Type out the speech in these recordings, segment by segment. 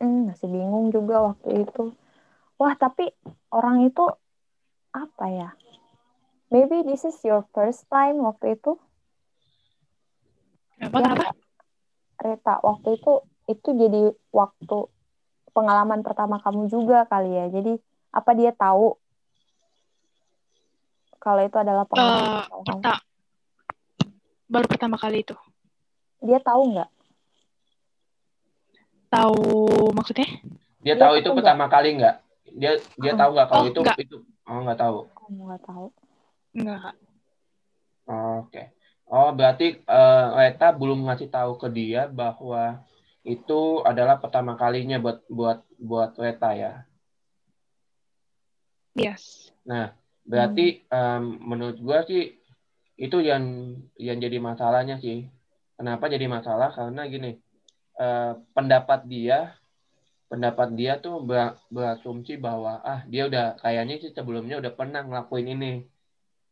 Masih bingung juga waktu itu. Wah, tapi orang itu apa ya? Maybe this is your first time waktu itu. Kenapa? Rita, waktu itu jadi waktu pengalaman pertama kamu juga kali ya. Jadi apa dia tahu kalau itu adalah pengalaman pertama? Tak. Baru pertama kali itu. Dia tahu nggak? Tahu maksudnya? Dia tahu itu pertama kali nggak? Dia tahu nggak kalau itu? Oh, nggak tahu. Kamu nggak tahu. Nggak. Oke. Oh, berarti Reta belum ngasih tahu ke dia bahwa itu adalah pertama kalinya buat Reta ya. Yes. Nah, berarti menurut gua sih itu yang jadi masalahnya sih. Kenapa jadi masalah? Karena gini, pendapat dia tuh berasumsi bahwa dia udah kayaknya sih sebelumnya udah pernah ngelakuin ini.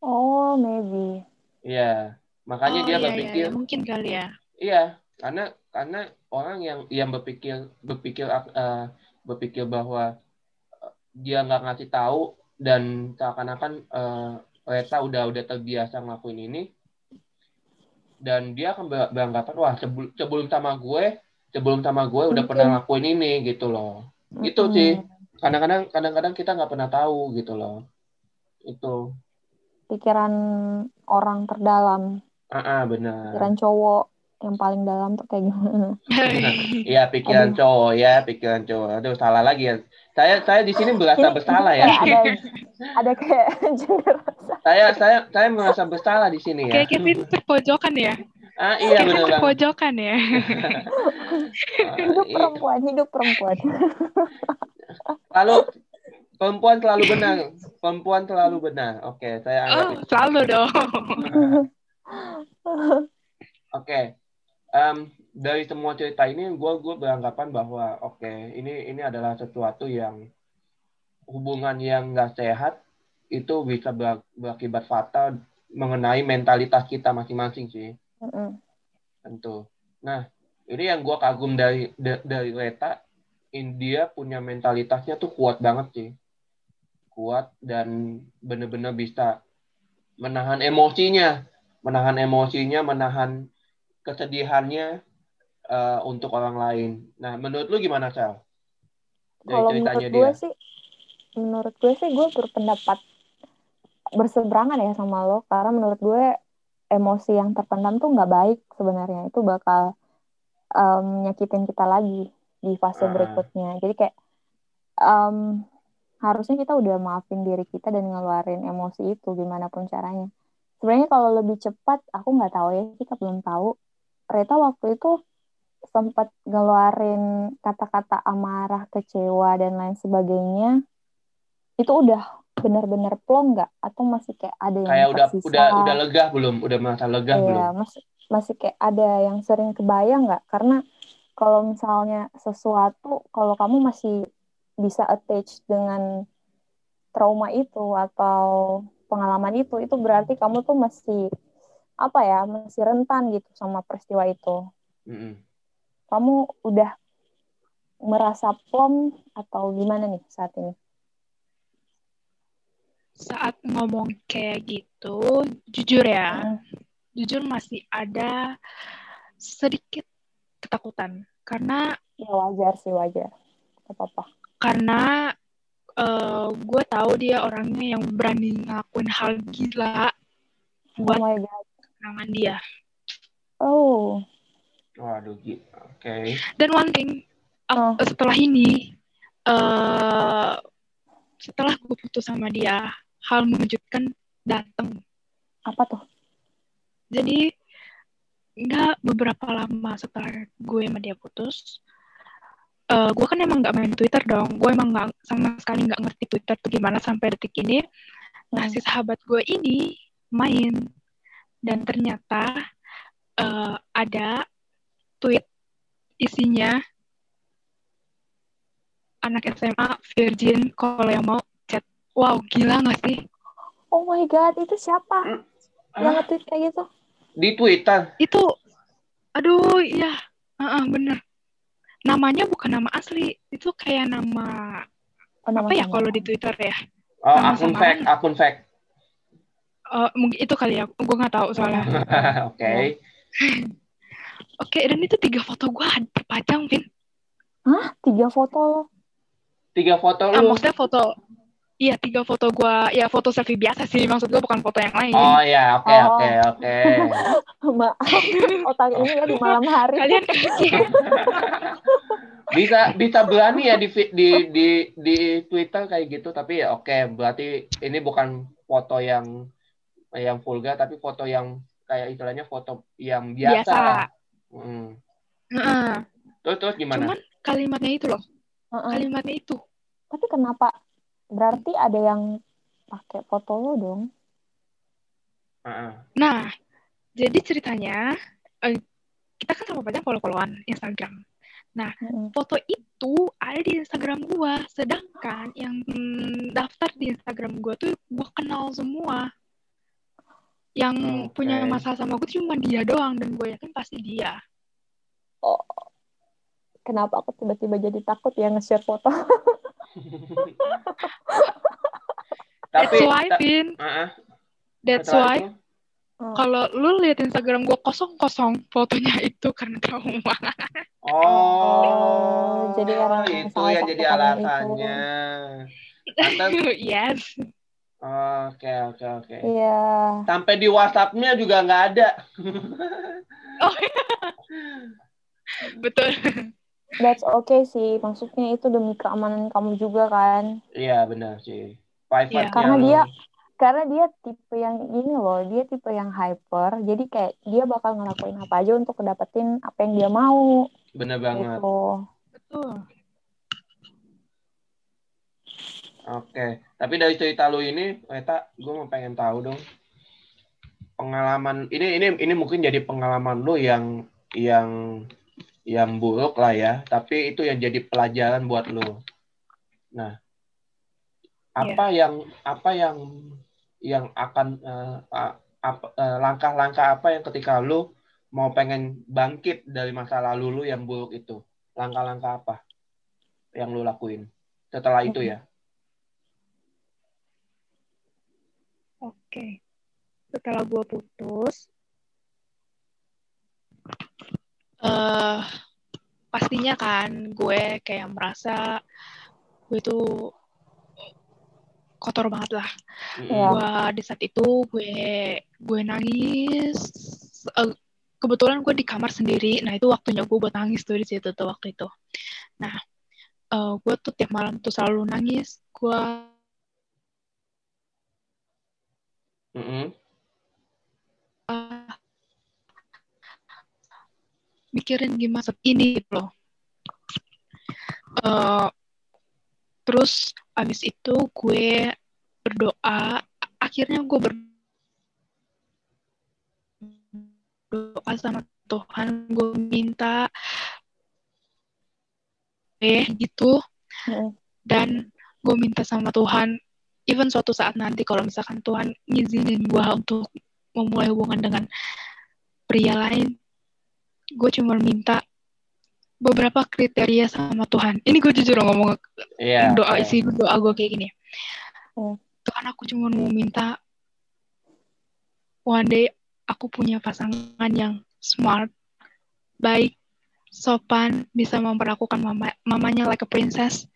Oh, maybe. Iya. Makanya dia berpikir mungkin kali ya. Iya, karena orang yang berpikir bahwa dia nggak ngasih tahu dan seakan-akan Reta udah terbiasa ngelakuin ini dan dia akan beranggapan wah sebelum sama gue udah pernah ngelakuin ini gitu loh. Gitu sih. Kadang-kadang kita nggak pernah tahu gitu loh. Itu pikiran orang terdalam. Benar. Pikiran cowok yang paling dalam tuh kayak gimana? Iya, pikiran cowok. Aduh, salah lagi ya. Saya di sini merasa bersalah ya. Ada kayak gender rasa. Saya merasa bersalah di sini ya. Kayak kita terpojokan ya. Iya benar. Terpojokan ya. Hidup perempuan. Perempuan selalu benar. Oke, saya anggap itu. Selalu dong. Oke. Dari semua cerita ini gue beranggapan bahwa ini adalah sesuatu yang hubungan yang nggak sehat itu bisa berakibat fatal mengenai mentalitas kita masing-masing sih. Tentu. Nah, ini yang gue kagum dari Reta, India punya mentalitasnya tuh kuat banget sih. Kuat dan benar-benar bisa menahan emosinya, menahan kesedihannya untuk orang lain. Nah, menurut lu gimana, Cal? Kalau menurut gue sih gue berpendapat berseberangan ya sama lo, karena menurut gue emosi yang terpendam tuh nggak baik sebenarnya. Itu bakal nyakitin kita lagi di fase berikutnya. Jadi kayak harusnya kita udah maafin diri kita dan ngeluarin emosi itu gimana pun caranya. Sebenarnya kalau lebih cepat, aku nggak tahu ya, kita belum tahu. Reta waktu itu sempat ngeluarin kata-kata amarah, kecewa, dan lain sebagainya. Itu udah benar-benar plong nggak? Atau masih kayak ada yang tersisa? Udah legah belum? Udah merasa legah belum? Iya, masih kayak ada yang sering kebayang nggak? Karena kalau misalnya sesuatu, kalau kamu masih bisa attach dengan trauma itu atau pengalaman itu berarti kamu tuh masih rentan gitu sama peristiwa itu. Kamu udah merasa plong atau gimana nih saat ini? Saat ngomong kayak gitu, jujur ya, jujur masih ada sedikit ketakutan karena ya wajar. Apa-apa. Karena gue tahu dia orangnya yang berani ngakuin hal gila buat kenangan dia. Oh. Waduh, oke. Okay. Dan one thing, setelah ini, setelah gue putus sama dia, hal mengejutkan datang. Apa tuh? Jadi, nggak beberapa lama setelah gue sama dia putus, gue kan emang nggak main Twitter dong. Gue emang sama sekali nggak ngerti Twitter tuh gimana sampai detik ini. Nah, si sahabat gue ini main. Dan ternyata ada tweet isinya anak SMA virgin kalau yang mau chat. Wow, gila nggak sih? Oh my God, itu siapa? Yang nge-tweet kayak gitu? Di Twitter? Itu, aduh, iya. Bener. namanya bukan nama asli, itu kayak nama, apa ya kalau di Twitter ya? Akun fake. Mungkin itu kali ya, gue nggak tahu soalnya. Oke, dan itu 3 foto gue terpajang, Vin. Hah? 3 foto? 3 foto lu? Maksudnya foto, iya 3 foto gue, ya foto selfie biasa sih, maksud gue bukan foto yang lain. Oh iya, oke. Maaf, otak ini ya di malam hari. Kalian kecil. Bisa berani ya di Twitter kayak gitu, tapi ya oke, berarti ini bukan foto yang vulgar, tapi foto yang kayak istilahnya foto yang biasa. Terus gimana? Cuman kalimatnya itu loh. Kalimatnya itu. Tapi kenapa? Berarti ada yang pakai foto lo dong. Nah, jadi ceritanya kita kan sama banyak follow-followan Instagram. Nah, foto itu ada di Instagram gue, sedangkan yang daftar di Instagram gue tuh gue kenal semua. Yang punya masalah sama gue cuma dia doang, dan gue yakin pasti dia. Oh, kenapa aku tiba-tiba jadi takut ya nge-share foto? That's why, kalau lu lihat Instagram gue kosong-kosong fotonya itu karena trauma. Oh, jadi orang itu ya jadi alasannya. Yes. Oke. Iya. Sampai di WhatsApp-nya juga nggak ada. Oh. Iya. Betul. That's okay sih, maksudnya itu demi keamanan kamu juga kan? Iya benar sih. Yeah. Karena dia tipe yang ini loh, dia tipe yang hyper, jadi kayak dia bakal ngelakuin apa aja untuk dapetin apa yang dia mau. Benar banget. Gitu. Betul. Oke, tapi dari cerita lu ini, Weta, gue mau pengen tahu dong pengalaman ini mungkin jadi pengalaman lu yang buruk lah ya, tapi itu yang jadi pelajaran buat lu. Nah, langkah-langkah apa yang ketika lu mau pengen bangkit dari masa lalu lu yang buruk itu, langkah-langkah apa yang lu lakuin setelah itu ya? Oke. Setelah gue putus, pastinya kan gue kayak merasa gue tuh kotor banget lah. Gue di saat itu gue nangis. Kebetulan gue di kamar sendiri. Nah itu waktunya gue buat nangis tuh di situ tuh waktu itu. Nah gue tuh tiap malam tuh selalu nangis. Gue mikirin gimana ini loh. Terus abis itu gue berdoa. Akhirnya gue berdoa sama Tuhan. Gue minta gitu. Dan gue minta sama Tuhan, even suatu saat nanti kalau misalkan Tuhan ngizinin gue untuk memulai hubungan dengan pria lain, gue cuma minta beberapa kriteria sama Tuhan. Ini gue jujur ngomong doa isi doa gue kayak gini. Tuhan, aku cuma mau minta one day aku punya pasangan yang smart, baik, sopan, bisa memperlakukan mamanya like a princess,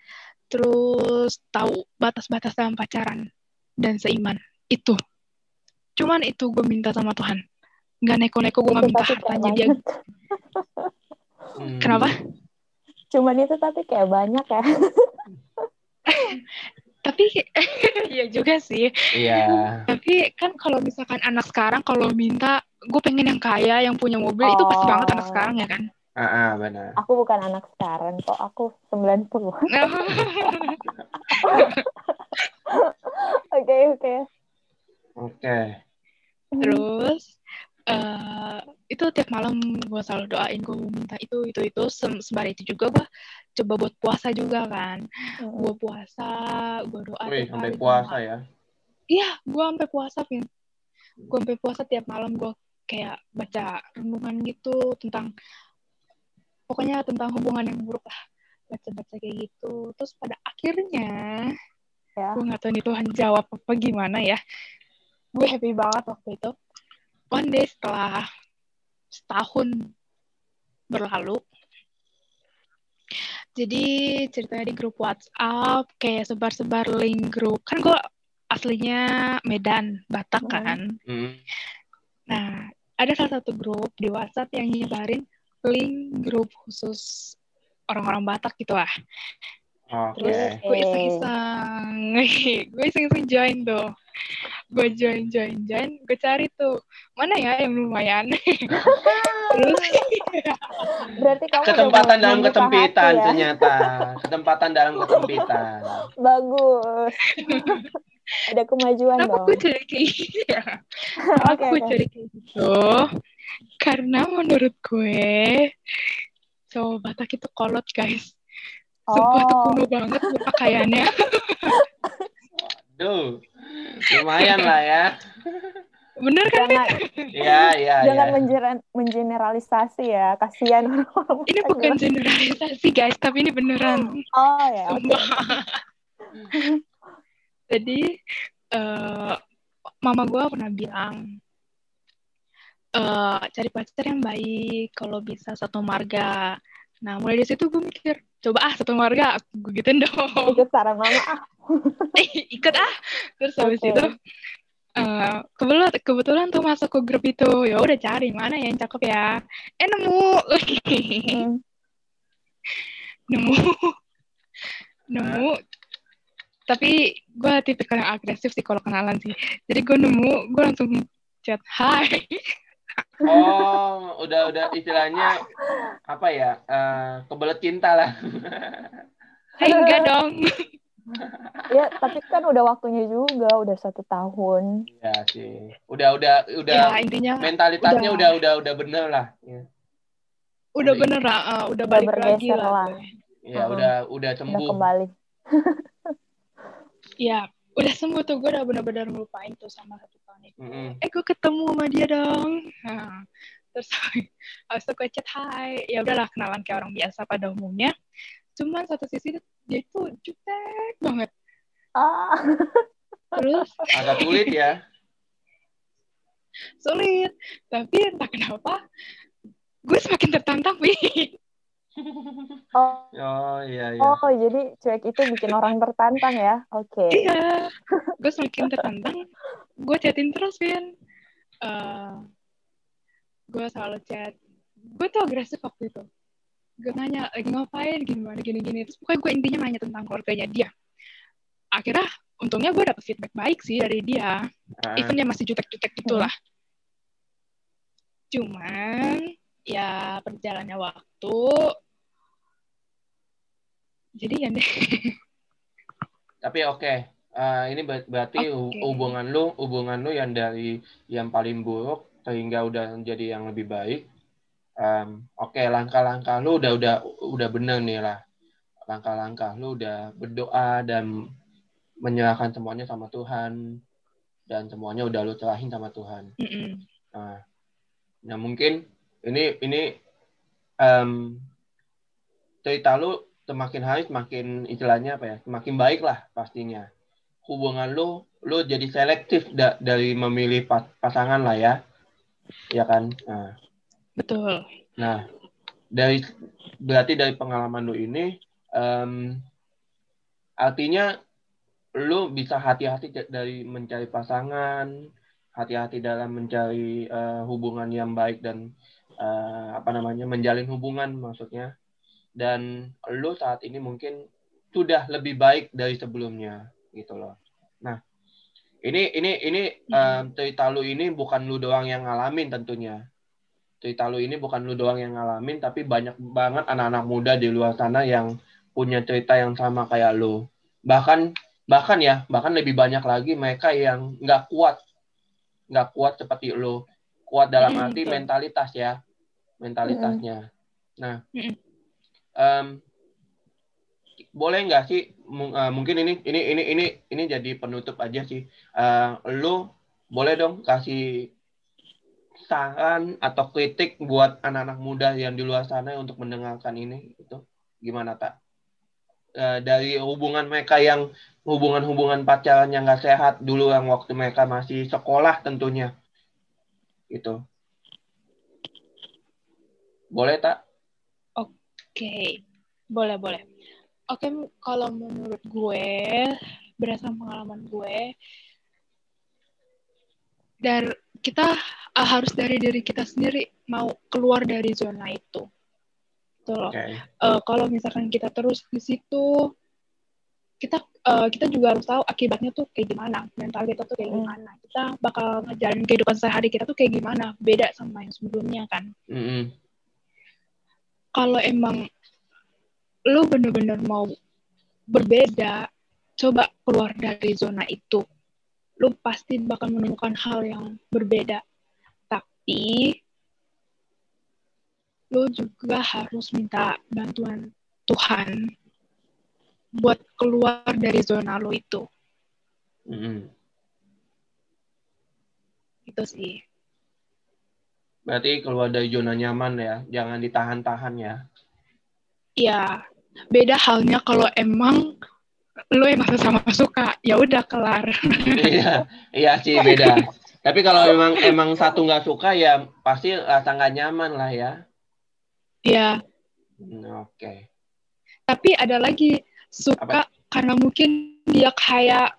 terus tahu batas-batas dalam pacaran dan seiman. Itu cuman itu gue minta sama Tuhan, nggak neko-neko. Gue nggak minta hartanya dia. Kenapa cuman itu? Tapi kayak banyak ya. Tapi ya juga sih. Iya. Tapi kan kalau misalkan anak sekarang kalau minta gue pengen yang kaya, yang punya mobil, itu pasti banget anak sekarang ya kan. Benar. Aku bukan anak sekarang kok, aku 90. Oke. Terus itu tiap malam gue selalu doain, gue minta itu. Sembari itu juga gue coba buat puasa juga kan. Gue puasa, gue doa. Wih, sampai puasa ya? Iya, gue sampai puasa, Vin. Gue sampai puasa tiap malam gue kayak baca renungan gitu tentang pokoknya tentang hubungan yang buruk lah, baca-baca kayak gitu. Terus pada akhirnya ya, gue nggak tahu nih Tuhan jawab apa gimana ya, gue happy banget waktu itu. One day setelah setahun berlalu, jadi ceritanya di grup WhatsApp kayak sebar-sebar link grup, kan gue aslinya Medan, Batak kan. Nah, ada salah satu grup di WhatsApp yang nyebarin link grup khusus orang-orang Batak gitu lah. Okay. Terus gue iseng-iseng, join tuh. Gue join, gue cari tuh mana ya yang lumayan. Terus berarti kamu ketempatan dalam ketempitan ya? Ternyata ketempatan dalam ketempitan. Bagus. Ada kemajuan. Kenapa dong? Aku jadi kayak gitu karena menurut gue cowok Batak itu kolot, guys. Sumpah tuh kuno banget pakaiannya. Duh, lumayan lah ya. Bener kan? Iya. Jangan mengeneralisasi ya, kasihan orang. Ini bukan generalisasi guys, tapi ini beneran. Oh ya. Sumpah. Okay. Jadi mama gue pernah bilang cari pacar yang baik, kalau bisa satu marga. Nah, mulai dari situ gue mikir, coba satu marga, gue gituin dong. Ikut saran mama Terus habis itu kebetulan tuh masuk ke grup itu, ya udah cari mana yang cakep ya. Nemu. Nemu. Tapi gue tipikal yang agresif sih kalau kenalan sih. Jadi gue nemu, gue langsung chat hi. Oh, udah istilahnya apa ya? Kebelet cinta lah. Enggak dong. Ya, tapi kan udah waktunya juga, udah 1 tahun. Iya sih. Udah ya, intinya, mentalitasnya udah bener lah. Ya. Udah bener lah, udah balik lagi lah. Iya, udah sembuh. Udah kembali. Iya. Udah sembuh tuh, gue udah benar-benar ngelupain tuh sama 1 tahun itu. Gue ketemu sama dia dong. Nah, terus habis itu gue chat hi. Ya udahlah, kenalan kayak orang biasa pada umumnya. Cuman satu sisi dia tuh jutek banget. Terus agak sulit ya. Sulit. Tapi entah kenapa gue semakin tertantang, Wih. Oh iya. Oh, jadi cuek itu bikin orang tertantang ya. Oke. Iya. Gue semakin tertantang. Gue chatin terus, Vin. Gue selalu chat. Gue tuh agresif waktu itu. Gue nanya, lagi ngapain, gimana, gini-gini. Terus pokoknya gue intinya nanya tentang keluarganya dia. Akhirnya, untungnya gue dapet feedback baik sih dari dia. Even dia masih jutek-jutek gitulah. Cuman, ya perjalannya waktu... Jadi ya deh. Tapi oke. Ini berarti hubungan lu yang dari yang paling buruk sehingga udah menjadi yang lebih baik. Oke, langkah-langkah lu udah bener nih lah. Langkah-langkah lu udah berdoa dan menyerahkan semuanya sama Tuhan dan semuanya udah lu cerahin sama Tuhan. Nah, mungkin ini cerita lu semakin hari semakin istilahnya apa ya, semakin baik lah pastinya hubungan lu jadi selektif dari memilih pasangan lah ya kan. Betul. Nah, berarti dari pengalaman lu ini artinya lu bisa hati-hati dari mencari pasangan, hati-hati dalam mencari hubungan yang baik dan menjalin hubungan maksudnya. Dan lo saat ini mungkin sudah lebih baik dari sebelumnya gitu loh. Nah, ini cerita lo ini bukan lo doang yang ngalamin tentunya. Cerita lo ini bukan lo doang yang ngalamin, tapi banyak banget anak-anak muda di luar sana yang punya cerita yang sama kayak lo. Bahkan lebih banyak lagi mereka yang nggak kuat seperti lo. Kuat dalam arti mentalitas ya, mentalitasnya. Nah. Boleh nggak sih mungkin ini jadi penutup aja sih. Lu boleh dong kasih saran atau kritik buat anak-anak muda yang di luar sana untuk mendengarkan ini, itu gimana, Tak? Dari hubungan mereka yang hubungan-hubungan pacaran yang nggak sehat dulu yang waktu mereka masih sekolah tentunya, gitu. Boleh, Tak? Oke, boleh. Oke, kalau menurut gue, berdasarkan pengalaman gue, kita harus dari diri kita sendiri mau keluar dari zona itu. Betul loh. Okay. Kalau misalkan kita terus di situ, kita juga harus tahu akibatnya tuh kayak gimana, mental kita tuh kayak gimana, kita bakal ngejalanin kehidupan sehari-hari kita tuh kayak gimana, beda sama yang sebelumnya kan. Kalau emang lu bener-bener mau berbeda, coba keluar dari zona itu. Lu pasti bakal menemukan hal yang berbeda. Tapi, lu juga harus minta bantuan Tuhan buat keluar dari zona lu itu. Itu sih. Berarti keluar dari zona nyaman ya, jangan ditahan-tahan ya. Iya, beda halnya kalau emang lu emang sama suka, ya udah kelar. Iya sih beda. Tapi kalau emang satu nggak suka ya pasti rasa nggak nyaman lah ya. Iya. Oke. Tapi ada lagi suka. Apa? Karena mungkin dia kayak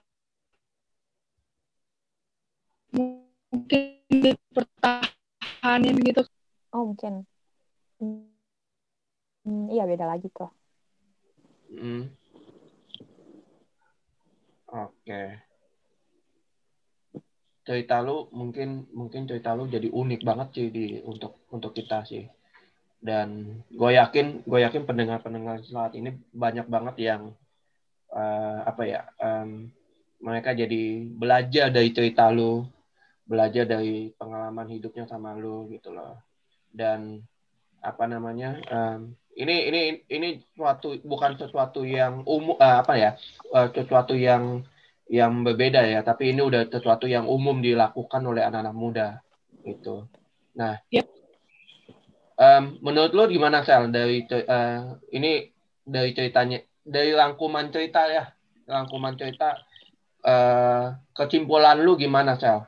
mungkin dipertahanin gitu. Oh mungkin. Iya beda lagi tuh. Oke. Cerita lu mungkin cerita lu jadi unik banget sih untuk kita sih. Dan gue yakin pendengar-pendengar saat ini banyak banget yang mereka jadi belajar dari cerita lu, belajar dari pengalaman hidupnya sama lu gitu loh. Dan ini suatu bukan sesuatu yang umum sesuatu yang berbeda ya, tapi ini udah sesuatu yang umum dilakukan oleh anak-anak muda gitu. Nah, menurut lo gimana Sel dari ceritanya, dari rangkuman cerita kesimpulan lu gimana Sel?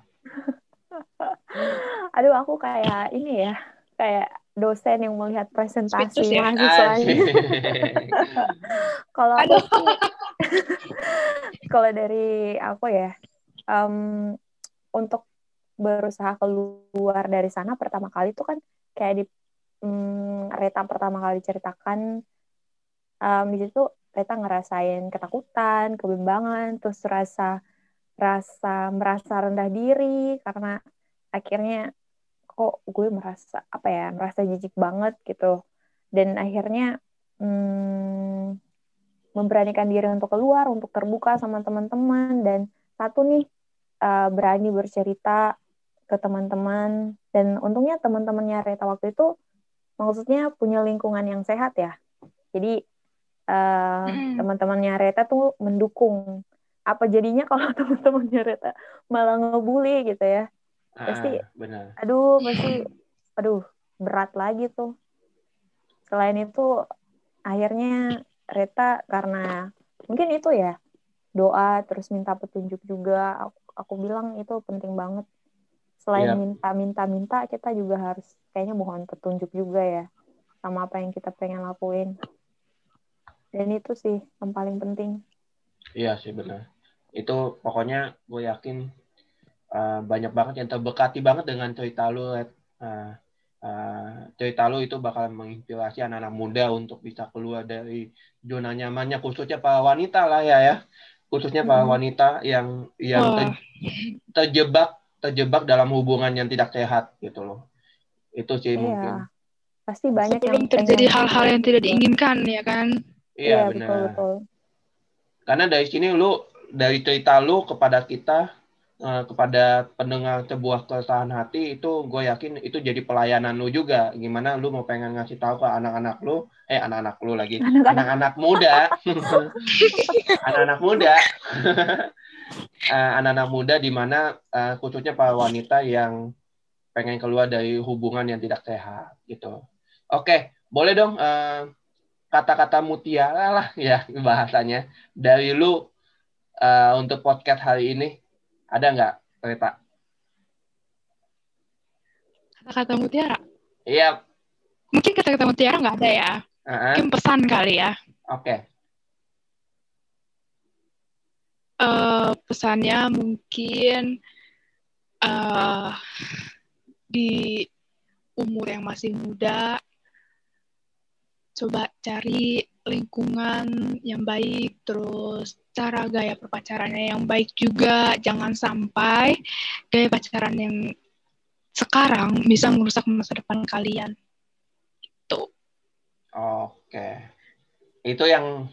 Aduh aku kayak ini ya, kayak dosen yang melihat presentasi mahasiswanya. Kalau dari aku ya, untuk berusaha keluar dari sana pertama kali itu kan kayak di Reta pertama kali ceritakan, di situ Reta ngerasain ketakutan, kebimbangan, terus merasa rendah diri karena akhirnya kok gue merasa jijik banget gitu, dan akhirnya memberanikan diri untuk keluar, untuk terbuka sama teman-teman, dan satu nih berani bercerita ke teman-teman, dan untungnya teman-temannya Reta waktu itu maksudnya punya lingkungan yang sehat ya, jadi teman-temannya Reta tuh mendukung. Apa jadinya kalau teman-temannya Reta malah ngebully gitu ya? Pasti berat lagi tuh. Selain itu akhirnya Reta karena mungkin itu ya, doa terus minta petunjuk juga, aku bilang itu penting banget. Selain minta kita juga harus kayaknya mohon petunjuk juga ya sama apa yang kita pengen lakuin, dan itu sih yang paling penting. Iya sih benar, itu pokoknya gue yakin banyak banget yang terberkati banget dengan cerita lu. Cerita lu itu bakal menginspirasi anak-anak muda untuk bisa keluar dari zona nyamannya, khususnya para wanita lah ya. Khususnya para wanita yang terjebak dalam hubungan yang tidak sehat gitu loh. Itu sih mungkin. Pasti banyak sebelum yang terjadi hal-hal yang tidak diinginkan ya kan? Iya benar. Betul. Karena dari sini dari cerita lu kepada kita, kepada pendengar sebuah keresahan hati, itu gue yakin itu jadi pelayanan lu juga, gimana lu mau pengen ngasih tahu ke anak-anak muda di mana khususnya para wanita yang pengen keluar dari hubungan yang tidak sehat gitu. Oke, boleh dong kata-kata mutiara lah ya bahasanya dari lu untuk podcast hari ini, ada nggak cerita? Kata-kata mutiara? Iya. Yep. Mungkin kata-kata mutiara nggak ada ya. Mungkin pesan kali ya. Oke. Okay. Pesannya mungkin di umur yang masih muda, coba cari lingkungan yang baik, terus cara gaya perpacarannya yang baik juga. Jangan sampai gaya pacaran yang sekarang bisa merusak masa depan kalian. Itu. Oke. Itu yang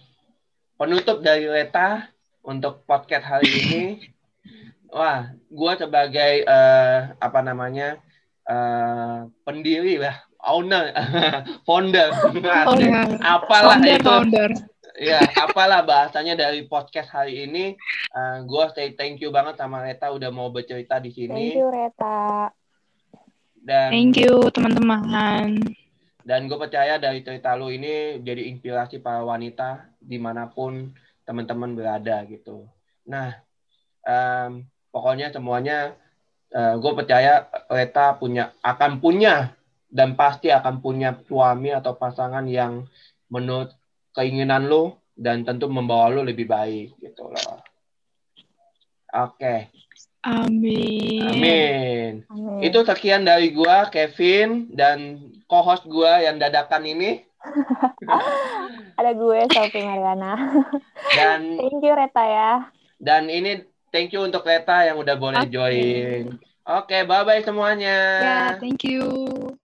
penutup dari Leta untuk podcast hari ini. Wah, gue sebagai pendiri lah, owner, founder, apalah bahasanya dari podcast hari ini. Gue say thank you banget sama Leta udah mau bercerita di sini. Thank you Leta. Dan thank you teman-teman. Dan gue percaya dari cerita lu ini jadi inspirasi para wanita dimanapun teman-teman berada gitu. Nah, pokoknya semuanya gue percaya Leta akan punya dan pasti akan punya suami atau pasangan yang menurut keinginan lu dan tentu membawa lu lebih baik gitu loh. Oke. Okay. Amin. Itu sekian dari gua, Kevin, dan co-host gua yang dadakan ini. Ada gue, Sophie Mariana. Dan thank you Reta ya. Dan ini thank you untuk Reta yang udah boleh join. Oke, bye-bye semuanya. Ya, yeah, thank you.